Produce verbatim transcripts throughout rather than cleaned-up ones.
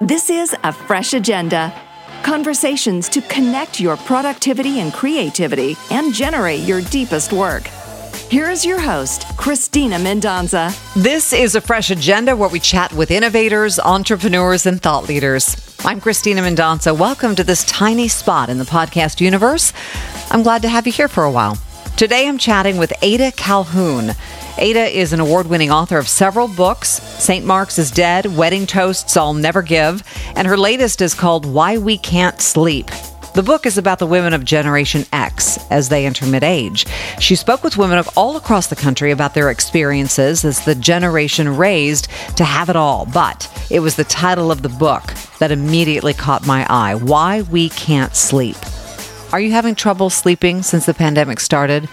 This is A Fresh Agenda. Conversations to connect your productivity and creativity and generate your deepest work. Here is your host, Christina Mendonza. This is A Fresh Agenda, where we chat with innovators, entrepreneurs, and thought leaders. I'm Christina Mendonza. Welcome to this tiny spot in the podcast universe. I'm glad to have you here for a while. Today, I'm chatting with Ada Calhoun. Ada is an award-winning author of several books, Saint Marks is Dead, Wedding Toasts I'll Never Give, and her latest is called Why We Can't Sleep. The book is about the women of Generation X as they enter mid-age. She spoke with women of all across the country about their experiences as the generation raised to have it all. But it was the title of the book that immediately caught my eye, Why We Can't Sleep. Are you having trouble sleeping since the pandemic started?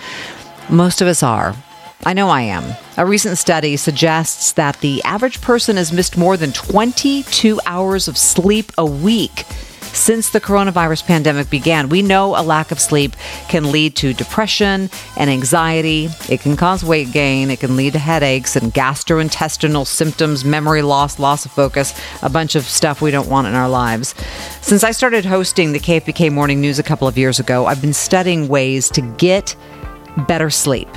Most of us are. I know I am. A recent study suggests that the average person has missed more than twenty-two hours of sleep a week since the coronavirus pandemic began. We know a lack of sleep can lead to depression and anxiety. It can cause weight gain. It can lead to headaches and gastrointestinal symptoms, memory loss, loss of focus, a bunch of stuff we don't want in our lives. Since I started hosting the K F B K Morning News a couple of years ago, I've been studying ways to get better sleep.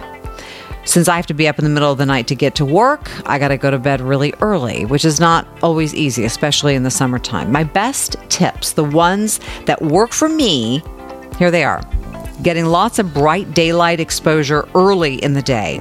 Since I have to be up in the middle of the night to get to work, I got to go to bed really early, which is not always easy, especially in the summertime. My best tips, the ones that work for me, here they are. Getting lots of bright daylight exposure early in the day.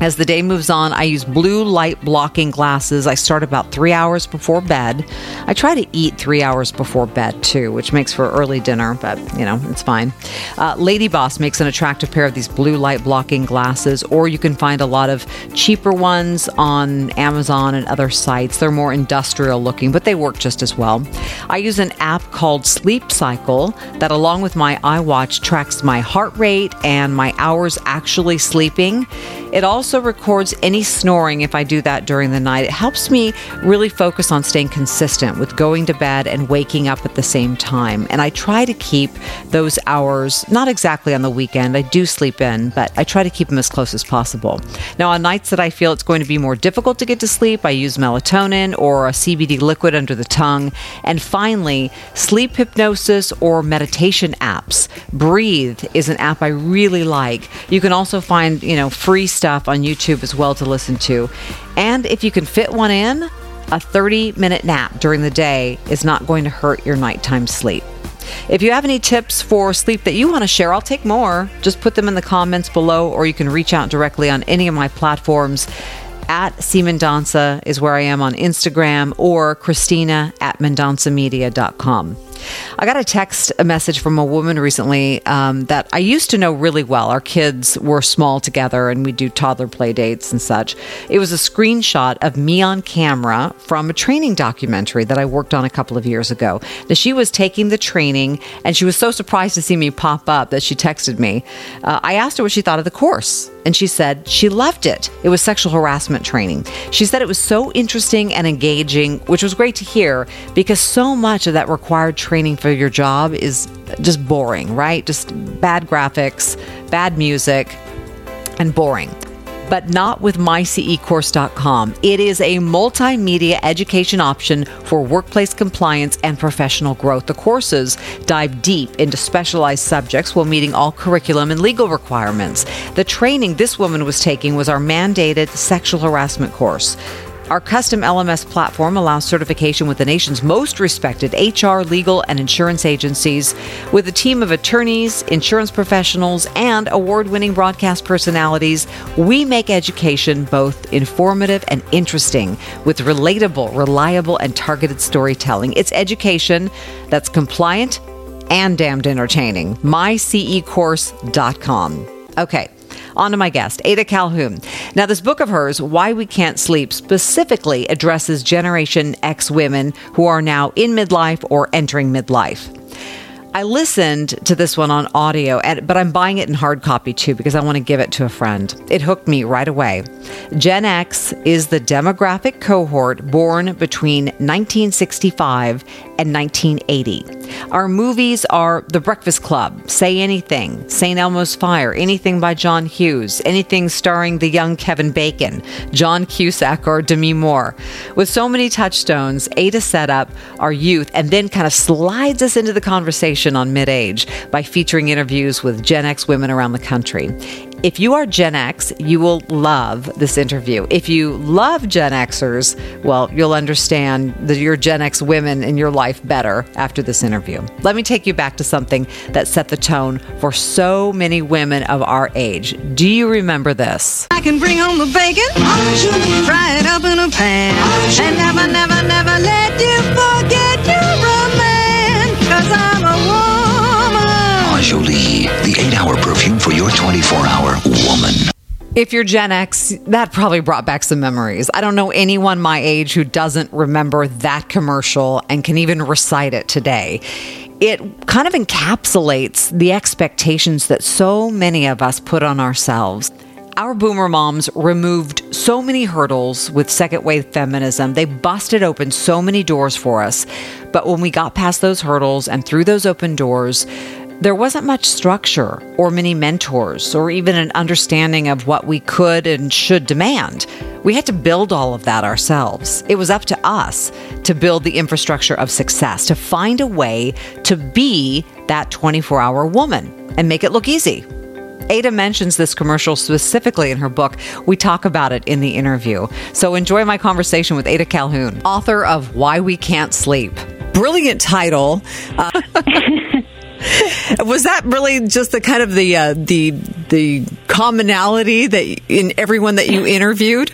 As the day moves on, I use blue light blocking glasses. I start about three hours before bed. I try to eat three hours before bed, too, which makes for early dinner, but, you know, it's fine. Uh, Lady Boss makes an attractive pair of these blue light blocking glasses, or you can find a lot of cheaper ones on Amazon and other sites. They're more industrial looking, but they work just as well. I use an app called Sleep Cycle that, along with my iWatch, tracks my heart rate and my hours actually sleeping. It also Also records any snoring if I do that during the night. It helps me really focus on staying consistent with going to bed and waking up at the same time. And I try to keep those hours, not exactly on the weekend. I do sleep in, but I try to keep them as close as possible. Now, on nights that I feel it's going to be more difficult to get to sleep, I use melatonin or a C B D liquid under the tongue. And finally, sleep hypnosis or meditation apps. Breathe is an app I really like. You can also find, you know, free stuff on YouTube as well to listen to. And if you can fit one in, a thirty minute nap during the day is not going to hurt your nighttime sleep. If you have any tips for sleep that you want to share, I'll take more. Just put them in the comments below, or you can reach out directly on any of my platforms. At C. Mendonza is where I am on Instagram, or Christina at Mendonza Media dot com. I got a text a message from a woman recently um, that I used to know really well. Our kids were small together and we do toddler play dates and such. It was a screenshot of me on camera from a training documentary that I worked on a couple of years ago. Now, she was taking the training and she was so surprised to see me pop up that she texted me. Uh, I asked her what she thought of the course and she said she loved it. It was sexual harassment training. She said it was so interesting and engaging, which was great to hear because so much of that required training Training for your job is just boring, right? Just bad graphics, bad music, and boring. But not with My C E course dot com. It is a multimedia education option for workplace compliance and professional growth. The courses dive deep into specialized subjects while meeting all curriculum and legal requirements. The training this woman was taking was our mandated sexual harassment course. Our custom L M S platform allows certification with the nation's most respected H R, legal, and insurance agencies with a team of attorneys, insurance professionals, and award-winning broadcast personalities. We make education both informative and interesting with relatable, reliable, and targeted storytelling. It's education that's compliant and damned entertaining. My C E course dot com. Okay. On to my guest, Ada Calhoun. Now, this book of hers, Why We Can't Sleep, specifically addresses Generation X women who are now in midlife or entering midlife. I listened to this one on audio, but I'm buying it in hard copy, too, because I want to give it to a friend. It hooked me right away. Gen X is the demographic cohort born between nineteen sixty-five and and nineteen eighty. Our movies are The Breakfast Club, Say Anything, Saint Elmo's Fire, anything by John Hughes, anything starring the young Kevin Bacon, John Cusack, or Demi Moore. With so many touchstones, Ada set up our youth and then kind of slides us into the conversation on mid-age by featuring interviews with Gen X women around the country. If you are Gen X, you will love this interview. If you love Gen Xers, well, you'll understand the, your Gen X women in your life better after this interview. Let me take you back to something that set the tone for so many women of our age. Do you remember this? I can bring home the bacon, fry it up in a pan, and never, never, never let you forget you're a man, 'cause I'm a woman. Enjoli, the eight-hour perfume for your twenty-four hour woman. If you're Gen X, that probably brought back some memories. I don't know anyone my age who doesn't remember that commercial and can even recite it today. It kind of encapsulates the expectations that so many of us put on ourselves. Our boomer moms removed so many hurdles with second wave feminism. They busted open so many doors for us. But when we got past those hurdles and through those open doors, there wasn't much structure or many mentors or even an understanding of what we could and should demand. We had to build all of that ourselves. It was up to us to build the infrastructure of success, to find a way to be that twenty-four hour woman and make it look easy. Ada mentions this commercial specifically in her book. We talk about it in the interview. So enjoy my conversation with Ada Calhoun, author of Why We Can't Sleep. Brilliant title. Uh- Was that really just the kind of the uh, the the commonality that in everyone that you interviewed?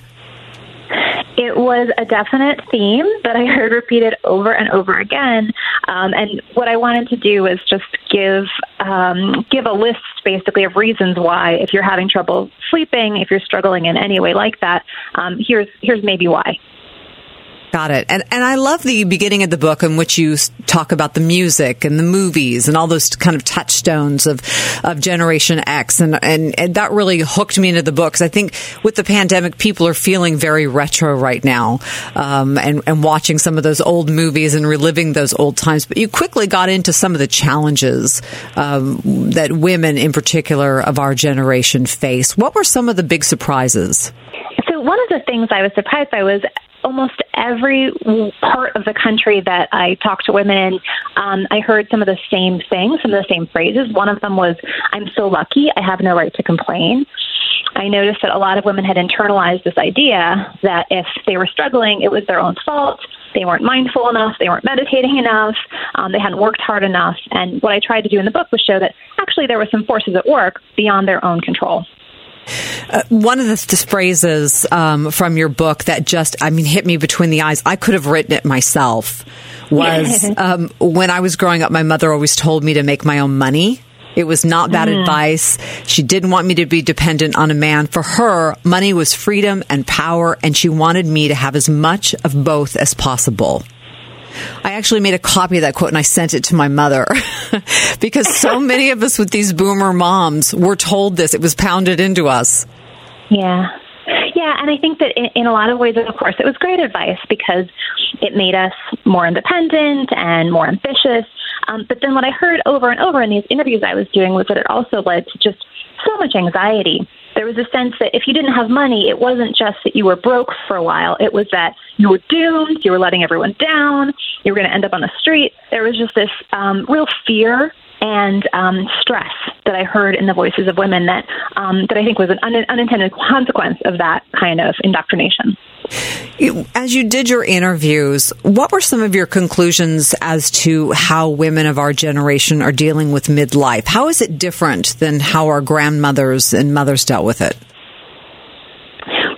It was a definite theme that I heard repeated over and over again. Um, and what I wanted to do was just give um, give a list, basically, of reasons why, if you're having trouble sleeping, if you're struggling in any way like that, um, here's here's maybe why. Got it. And and I love the beginning of the book in which you talk about the music and the movies and all those kind of touchstones of, of Generation X. And, and, and that really hooked me into the book, because I think with the pandemic, people are feeling very retro right now, um, and, and watching some of those old movies and reliving those old times. But you quickly got into some of the challenges um, that women in particular of our generation face. What were some of the big surprises? So one of the things I was surprised by was almost every part of the country that I talked to women in, um, I heard some of the same things, some of the same phrases. One of them was, I'm so lucky, I have no right to complain. I noticed that a lot of women had internalized this idea that if they were struggling, it was their own fault. They weren't mindful enough. They weren't meditating enough. Um, they hadn't worked hard enough. And what I tried to do in the book was show that actually there were some forces at work beyond their own control. Uh, one of the th- phrases um, from your book that just, I mean, hit me between the eyes, I could have written it myself, was um, when I was growing up, my mother always told me to make my own money. It was not bad mm. advice. She didn't want me to be dependent on a man. For her, money was freedom and power, and she wanted me to have as much of both as possible. I actually made a copy of that quote and I sent it to my mother because so many of us with these boomer moms were told this. It was pounded into us. Yeah. Yeah. And I think that in, in a lot of ways, of course, it was great advice because it made us more independent and more ambitious. Um, but then what I heard over and over in these interviews I was doing was that it also led to just so much anxiety. There was a sense that if you didn't have money, it wasn't just that you were broke for a while. It was that you were doomed, you were letting everyone down, you were going to end up on the street. There was just this um, real fear and um, stress that I heard in the voices of women that um, that I think was an un- unintended consequence of that kind of indoctrination. As you did your interviews, what were some of your conclusions as to how women of our generation are dealing with midlife? How is it different than how our grandmothers and mothers dealt with it?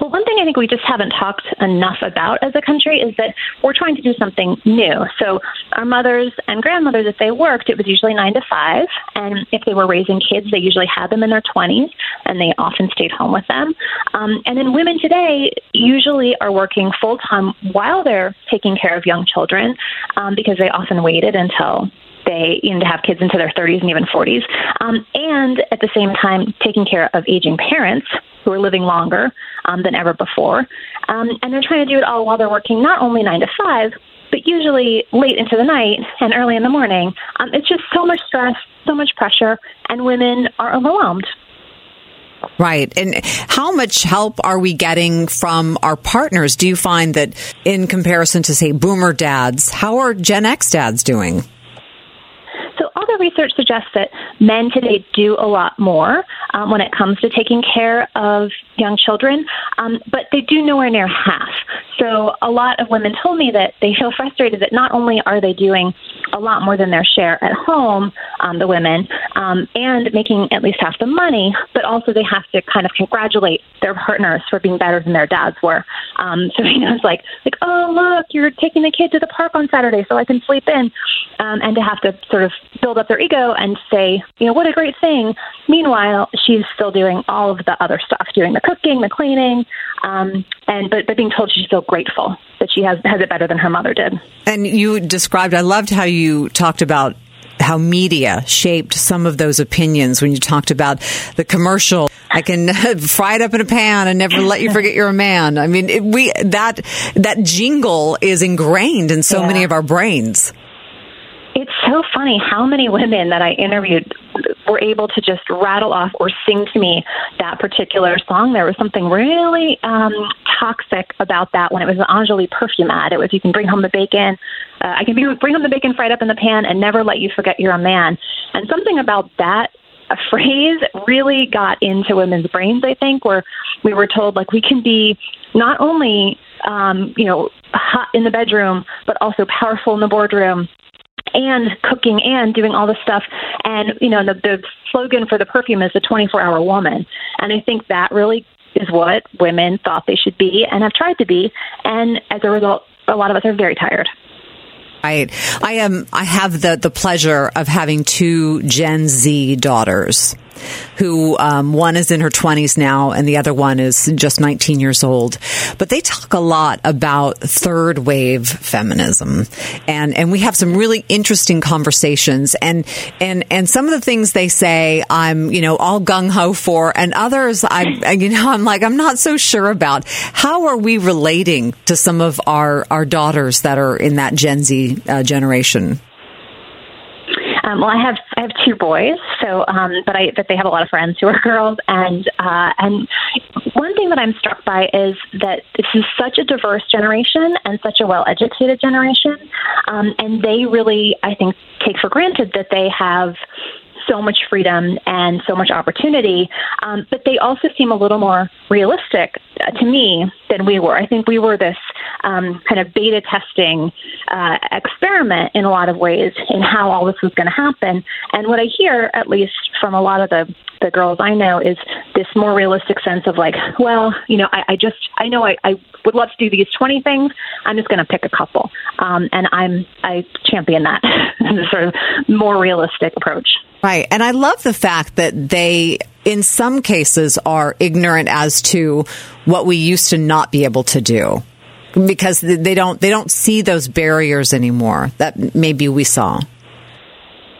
Well, one thing I think we just haven't talked enough about as a country is that we're trying to do something new. So our mothers and grandmothers, if they worked, it was usually nine to five. And if they were raising kids, they usually had them in their twenties, and they often stayed home with them. Um, and then women today usually are working full-time while they're taking care of young children, um, because they often waited until they, you know, to have kids into their thirties and even forties. Um, and at the same time, taking care of aging parents who are living longer um, than ever before. Um, and they're trying to do it all while they're working not only nine to five, but usually late into the night and early in the morning. Um, it's just so much stress, so much pressure, and women are overwhelmed. Right. And how much help are we getting from our partners? Do you find that in comparison to, say, boomer dads, how are Gen X dads doing? So all the research suggests that men today do a lot more um, when it comes to taking care of young children, um, but they do nowhere near half. So a lot of women told me that they feel frustrated that not only are they doing a lot more than their share at home, um, the women, um, and making at least half the money, but also they have to kind of congratulate their partners for being better than their dads were. Um, so, you know, it's like, like, oh, look, you're taking the kid to the park on Saturday so I can sleep in, um, and to have to sort of build up their ego and say, you know, what a great thing. Meanwhile, she's still doing all of the other stuff, doing the cooking, the cleaning, um, and but, but being told she's so grateful that she has, has it better than her mother did. And you described, I loved how you talked about how media shaped some of those opinions when you talked about the commercial. I can fry it up in a pan and never let you forget you're a man. I mean, it, we that that jingle is ingrained in so yeah. many of our brains. It's so funny how many women that I interviewed were able to just rattle off or sing to me that particular song. There was something really um, toxic about that when it was an Enjoli perfume ad. It was, you can bring home the bacon. Uh, I can be, bring home the bacon fried up in the pan and never let you forget you're a man. And something about that a phrase really got into women's brains, I think, where we were told, like, we can be not only, um, you know, hot in the bedroom, but also powerful in the boardroom, and cooking and doing all this stuff. And, you know, the, the slogan for the perfume is the twenty-four hour woman. And I think that really is what women thought they should be and have tried to be. And as a result, a lot of us are very tired. Right. I am. I have the, the pleasure of having two Gen Z daughters who um, one is in her twenties now and the other one is just nineteen years old. But they talk a lot about third wave feminism. And, and we have some really interesting conversations. And, and, and some of the things they say, I'm, you know, all gung-ho for. And others, I, you know, I'm like, I'm not so sure about. How are we relating to some of our, our daughters that are in that Gen Z Uh, generation? Um, well, I have I have two boys, so um, but I but they have a lot of friends who are girls, and uh, and one thing that I'm struck by is that this is such a diverse generation and such a well-educated generation, um, and they really, I think, take for granted that they have so much freedom and so much opportunity, um, but they also seem a little more realistic to me than we were. I think we were this um, kind of beta testing uh, experiment in a lot of ways in how all this was going to happen. And what I hear, at least from a lot of the, the girls I know, is this more realistic sense of like, well, you know, I, I just, I know I, I would love to do these twenty things. I'm just going to pick a couple. Um, and I'm, I champion that sort of more realistic approach. Right. And I love the fact that they, in some cases, are ignorant as to what we used to not be able to do because they don't they don't see those barriers anymore that maybe we saw.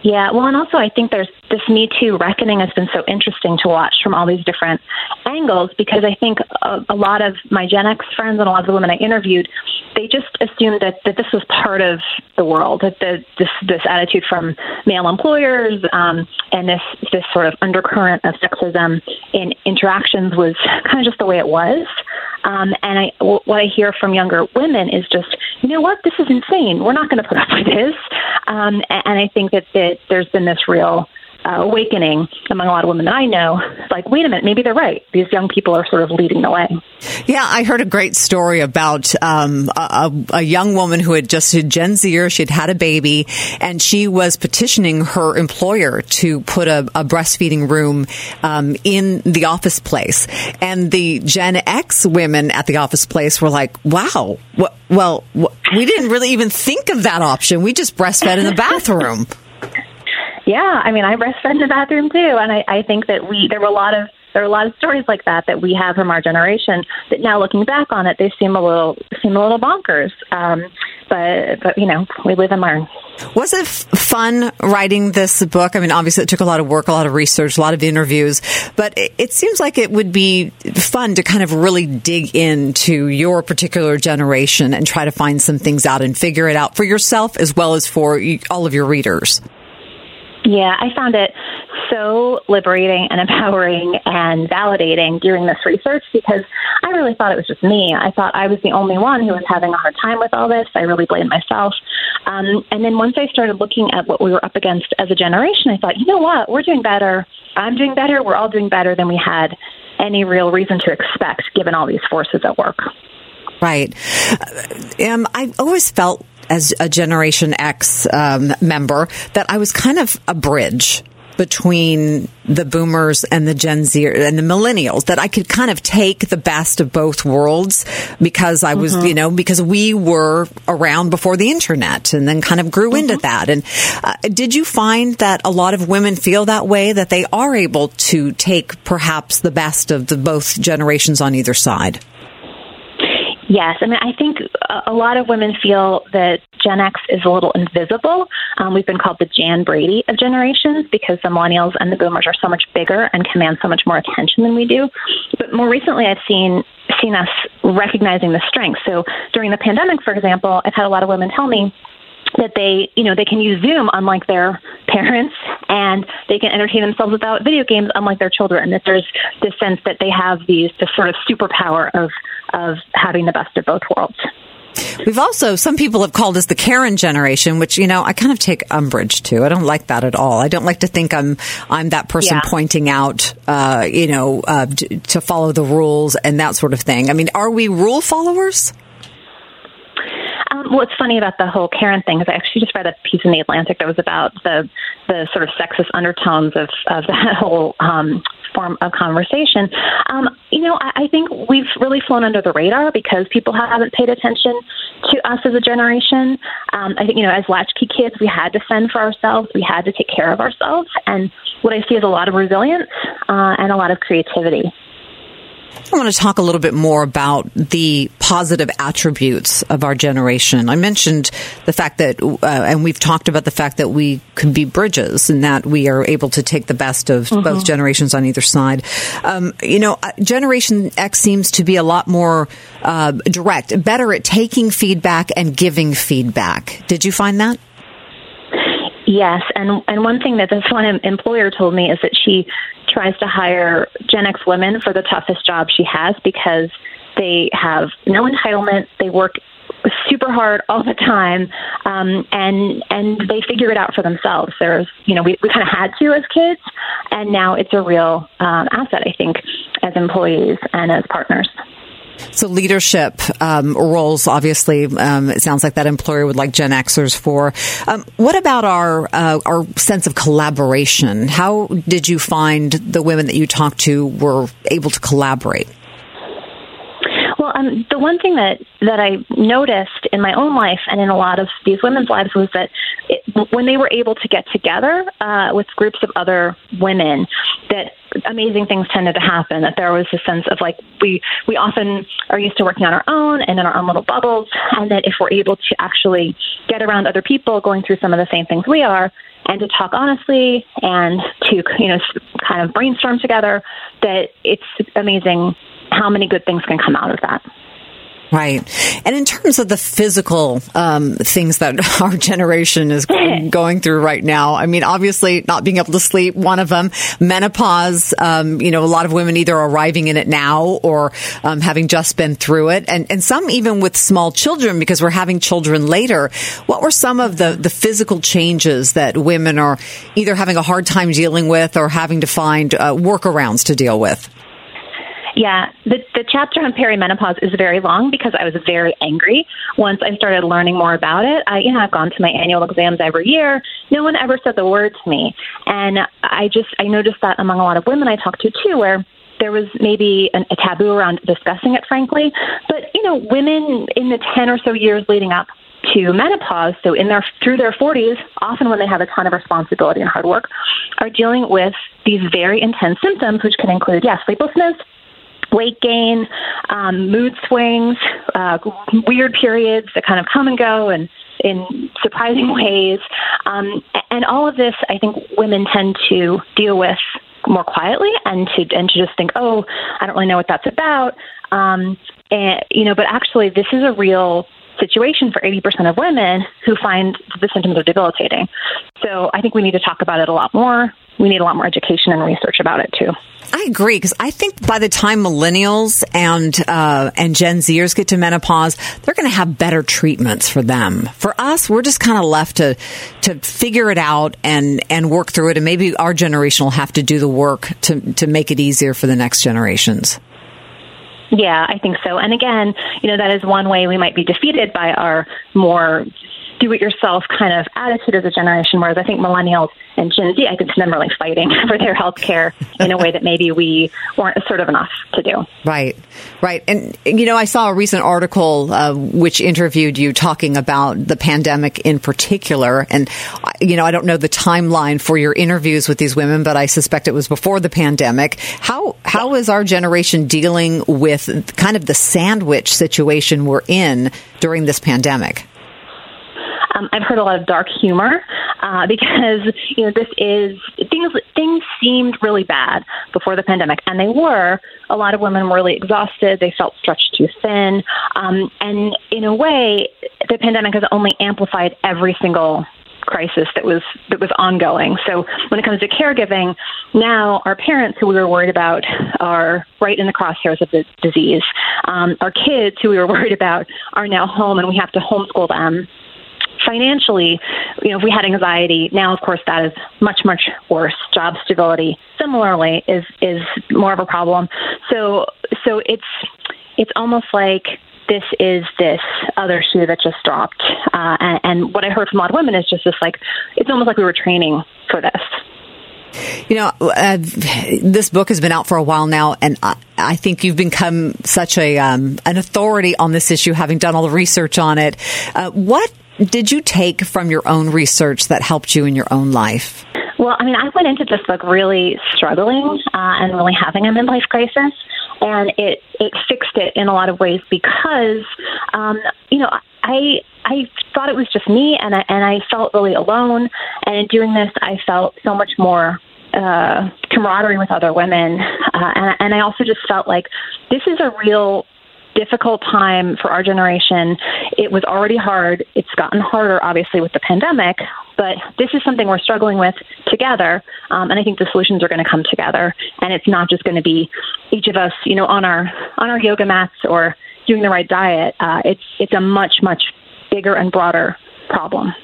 Yeah. Well, and also I think there's this Me Too reckoning has been so interesting to watch from all these different angles, because I think a, a lot of my Gen X friends and a lot of the women I interviewed, they just assumed that, that this was part of the world, that the, this this attitude from male employers um, and this this sort of undercurrent of sexism in interactions was kind of just the way it was. Um, and I, w- what I hear from younger women is just, you know what, this is insane. We're not going to put up with this. Um, and, and I think that, that there's been this real uh, awakening among a lot of women that I know. It's like, wait a minute, maybe they're right. These young people are sort of leading the way. Yeah, I heard a great story about um, a, a young woman who had just a Gen Zer. She had had a baby, and she was petitioning her employer to put a, a breastfeeding room um, in the office place. And the Gen X women at the office place were like, wow, wh- well, wh- we didn't really even think of that option. We just breastfed in the bathroom. Yeah, I mean, I breastfed in the bathroom too, and I, I think that we there were a lot of there are a lot of stories like that that we have from our generation that now, looking back on it, they seem a little seem a little bonkers. Um, but but you know, we live and learn. Was it f- fun writing this book? I mean, obviously it took a lot of work, a lot of research, a lot of interviews, but it, it seems like it would be fun to kind of really dig into your particular generation and try to find some things out and figure it out for yourself as well as for all of your readers. Yeah, I found it so liberating and empowering and validating doing this research because I really thought it was just me. I thought I was the only one who was having a hard time with all this. I really blamed myself. Um, and then once I started looking at what we were up against as a generation, I thought, you know what? We're doing better. I'm doing better. We're all doing better than we had any real reason to expect, given all these forces at work. Right. Um, I've always felt as a Generation X um, member that I was kind of a bridge between the boomers and the Gen Z and the millennials, that I could kind of take the best of both worlds because I was, mm-hmm. you know, because we were around before the internet and then kind of grew mm-hmm. into that. And uh, did you find that a lot of women feel that way, that they are able to take perhaps the best of the both generations on either side? Yes. I mean, I think a lot of women feel that Gen X is a little invisible. Um, we've been called the Jan Brady of generations because the millennials and the boomers are so much bigger and command so much more attention than we do. But more recently, I've seen seen us recognizing the strength. So during the pandemic, for example, I've had a lot of women tell me that they, you know, they can use Zoom unlike their parents, and they can entertain themselves without video games unlike their children. That there's this sense that they have these this sort of superpower of of having the best of both worlds. We've also, some people have called us the Karen generation, which, you know, I kind of take umbrage to. I don't like that at all. I don't like to think I'm I'm that person yeah. pointing out, uh, you know, uh, to follow the rules and that sort of thing. I mean, are we rule followers? Um, well, what's funny about the whole Karen thing is I actually just read a piece in The Atlantic that was about the the sort of sexist undertones of, of that whole um, form of conversation. Um, you know, I, I think we've really flown under the radar because people haven't paid attention to us as a generation. Um, I think, you know, as latchkey kids, we had to fend for ourselves. We had to take care of ourselves. And what I see is a lot of resilience uh, and a lot of creativity. I want to talk a little bit more about the positive attributes of our generation. I mentioned the fact that, uh, and we've talked about the fact that we could be bridges and that we are able to take the best of mm-hmm. both generations on either side. Um, you know, Generation X seems to be a lot more uh, direct, better at taking feedback and giving feedback. Did you find that? Yes, and and one thing that this one employer told me is that she tries to hire Gen X women for the toughest job she has because they have no entitlement, they work super hard all the time, um, and and they figure it out for themselves. There's, you know, we, we kind of had to as kids, and now it's a real um, asset, I think, as employees and as partners. So leadership um, roles, obviously, um, it sounds like that employer would like Gen Xers for. Um, what about our uh, our sense of collaboration? How did you find the women that you talked to were able to collaborate? Well, um, the one thing that, that I noticed in my own life and in a lot of these women's lives was that it, when they were able to get together uh, with groups of other women, that amazing things tended to happen, that there was a sense of like, we, we often are used to working on our own and in our own little bubbles, and that if we're able to actually get around other people going through some of the same things we are, and to talk honestly and to, you know, kind of brainstorm together, that it's amazing how many good things can come out of that. Right. And in terms of the physical um, things that our generation is going through right now, I mean, obviously not being able to sleep, one of them, menopause, um, you know, a lot of women either arriving in it now or um, having just been through it, and, and some even with small children because we're having children later. What were some of the, the physical changes that women are either having a hard time dealing with or having to find uh, workarounds to deal with? Yeah, the, the chapter on perimenopause is very long because I was very angry once I started learning more about it. I, you know, I've gone to my annual exams every year. No one ever said the word to me. And I just, I noticed that among a lot of women I talked to, too, where there was maybe an, a taboo around discussing it, frankly. But, you know, women in the ten or so years leading up to menopause, so in their through their forties, often when they have a ton of responsibility and hard work, are dealing with these very intense symptoms, which can include, yeah, sleeplessness, weight gain, um, mood swings, uh, weird periods that kind of come and go, and in surprising ways. Um, and all of this, I think women tend to deal with more quietly and to and to just think, oh, I don't really know what that's about. Um, and, you know, but actually this is a real situation for eighty percent of women who find the symptoms are debilitating. So I think we need to talk about it a lot more. We need a lot more education and research about it, too. I agree, because I think by the time millennials and uh, and Gen Zers get to menopause, they're going to have better treatments for them. For us, we're just kind of left to to figure it out and, and work through it. And maybe our generation will have to do the work to to make it easier for the next generations. Yeah, I think so. And again, you know, that is one way we might be defeated by our more do-it-yourself kind of attitude as a generation, whereas I think millennials and Gen Z, I could see them really fighting for their health care in a way that maybe we weren't assertive enough to do. Right, right. And, you know, I saw a recent article uh, which interviewed you talking about the pandemic in particular. And, you know, I don't know the timeline for your interviews with these women, but I suspect it was before the pandemic. How How is our generation dealing with kind of the sandwich situation we're in during this pandemic? Um, I've heard a lot of dark humor uh, because, you know, this is things things seemed really bad before the pandemic, and they were. A lot of women were really exhausted. They felt stretched too thin. Um, and in a way, the pandemic has only amplified every single crisis that was that was ongoing. So when it comes to caregiving, now our parents who we were worried about are right in the crosshairs of the disease. Um, our kids who we were worried about are now home, and we have to homeschool them. Financially, you know, if we had anxiety, now, of course, that is much, much worse. Job stability, similarly, is is more of a problem. So so it's it's almost like this is this other shoe that just dropped. Uh, and, and what I heard from a lot of women is just this, like, it's almost like we were training for this. You know, uh, this book has been out for a while now, and I, I think you've become such a um, an authority on this issue, having done all the research on it. Uh, what did you take from your own research that helped you in your own life? Well, I mean, I went into this book really struggling uh, and really having a midlife crisis, and it, it fixed it in a lot of ways because, um, you know, I I thought it was just me, and I, and I felt really alone. And in doing this, I felt so much more uh, camaraderie with other women, uh, and, and I also just felt like this is a real difficult time for our generation. It was already hard. It's gotten harder, obviously, with the pandemic, but this is something we're struggling with together. Um, and I think the solutions are going to come together, and it's not just going to be each of us, you know, on our, on our yoga mats or doing the right diet. Uh, it's, it's a much, much bigger and broader problem.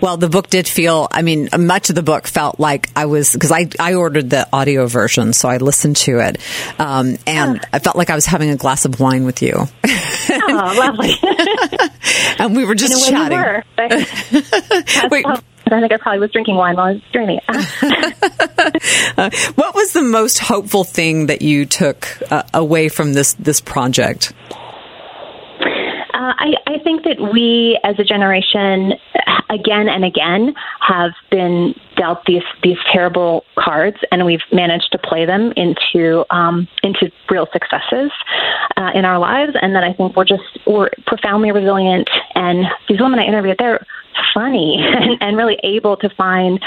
Well, the book did feel, I mean, much of the book felt like I was, because I, I ordered the audio version, so I listened to it, um, and yeah. I felt like I was having a glass of wine with you. Oh, lovely. And we were just chatting. Were, Wait. Probably, I think I probably was drinking wine while I was drinking it. uh, what was the most hopeful thing that you took uh, away from this, this project? Uh, I, I think that we, as a generation, again and again, have been dealt these these terrible cards, and we've managed to play them into um, into real successes uh, in our lives. And that I think we're just we're profoundly resilient. And these women I interviewed, they're funny and, and really able to find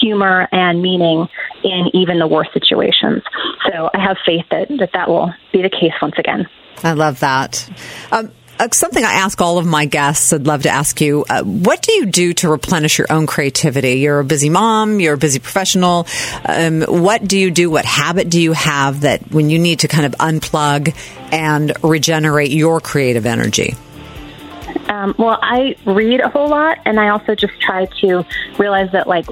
humor and meaning in even the worst situations. So I have faith that that, that will be the case once again. I love that. Um- Something I ask all of my guests, I'd love to ask you, uh, what do you do to replenish your own creativity? You're a busy mom, you're a busy professional. Um, what do you do? What habit do you have that when you need to kind of unplug and regenerate your creative energy? Um, well, I read a whole lot, and I also just try to realize that, like,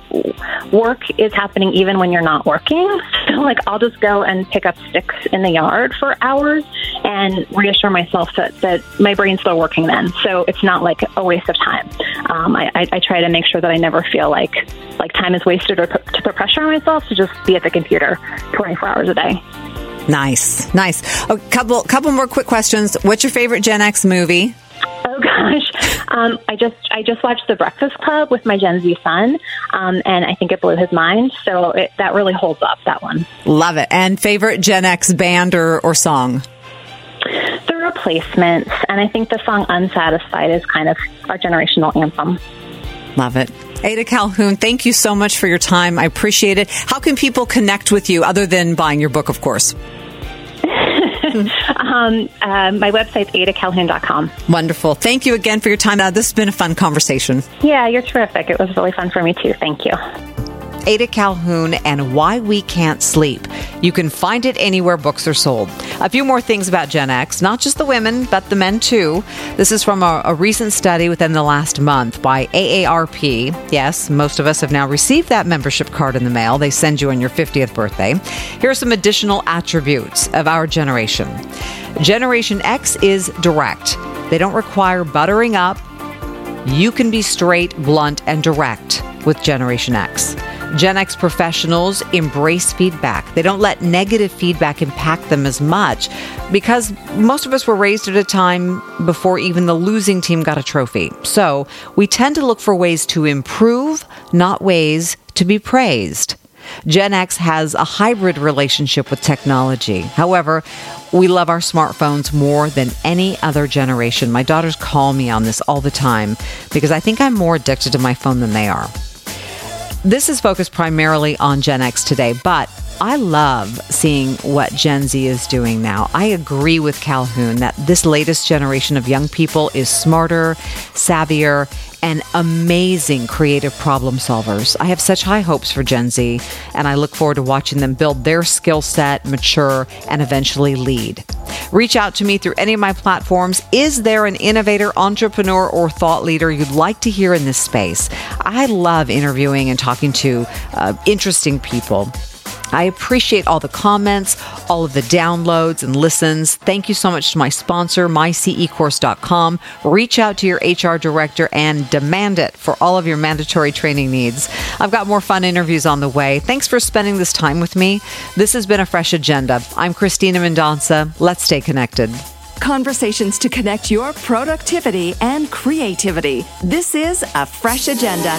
work is happening even when you're not working. So, like, I'll just go and pick up sticks in the yard for hours and reassure myself that, that my brain's still working then. So it's not, like, a waste of time. Um, I, I, I try to make sure that I never feel like, like time is wasted or p- to put pressure on myself to just be at the computer twenty-four hours a day. Nice, nice. A couple, couple more quick questions. What's your favorite Gen X movie? Oh gosh, um, I just I just watched The Breakfast Club with my Gen Z son, um, and I think it blew his mind. So it, that really holds up, that one. Love it. And favorite Gen X band or, or song? They're a Replacements. And I think the song Unsatisfied is kind of our generational anthem. Love it. Ada Calhoun, thank you so much for your time. I appreciate it. How can people connect with you other than buying your book, of course? um, uh, my website's Ada Calhoun dot com. Wonderful. Thank you again for your time. Uh, this has been a fun conversation. Yeah, you're terrific. It was really fun for me, too. Thank you. Ada Calhoun and Why We Can't Sleep. You can find it anywhere books are sold. A few more things about Gen X, not just the women, but the men too. This is from a, a recent study within the last month by A A R P. Yes, most of us have now received that membership card in the mail they send you on your fiftieth birthday. Here are some additional attributes of our generation. Generation X is direct. They don't require buttering up. You can be straight, blunt, and direct with Generation X. Gen X professionals embrace feedback. They don't let negative feedback impact them as much because most of us were raised at a time before even the losing team got a trophy. So we tend to look for ways to improve, not ways to be praised. Gen X has a hybrid relationship with technology. However, we love our smartphones more than any other generation. My daughters call me on this all the time because I think I'm more addicted to my phone than they are. This is focused primarily on Gen X today, but I love seeing what Gen Z is doing now. I agree with Calhoun that this latest generation of young people is smarter, savvier, and amazing creative problem solvers. I have such high hopes for Gen Z, and I look forward to watching them build their skill set, mature, and eventually lead. Reach out to me through any of my platforms. Is there an innovator, entrepreneur, or thought leader you'd like to hear in this space? I love interviewing and talking to uh, interesting people. I appreciate all the comments, all of the downloads and listens. Thank you so much to my sponsor, My C E Course dot com. Reach out to your H R director and demand it for all of your mandatory training needs. I've got more fun interviews on the way. Thanks for spending this time with me. This has been A Fresh Agenda. I'm Christina Mendonca. Let's stay connected. Conversations to connect your productivity and creativity. This is A Fresh Agenda.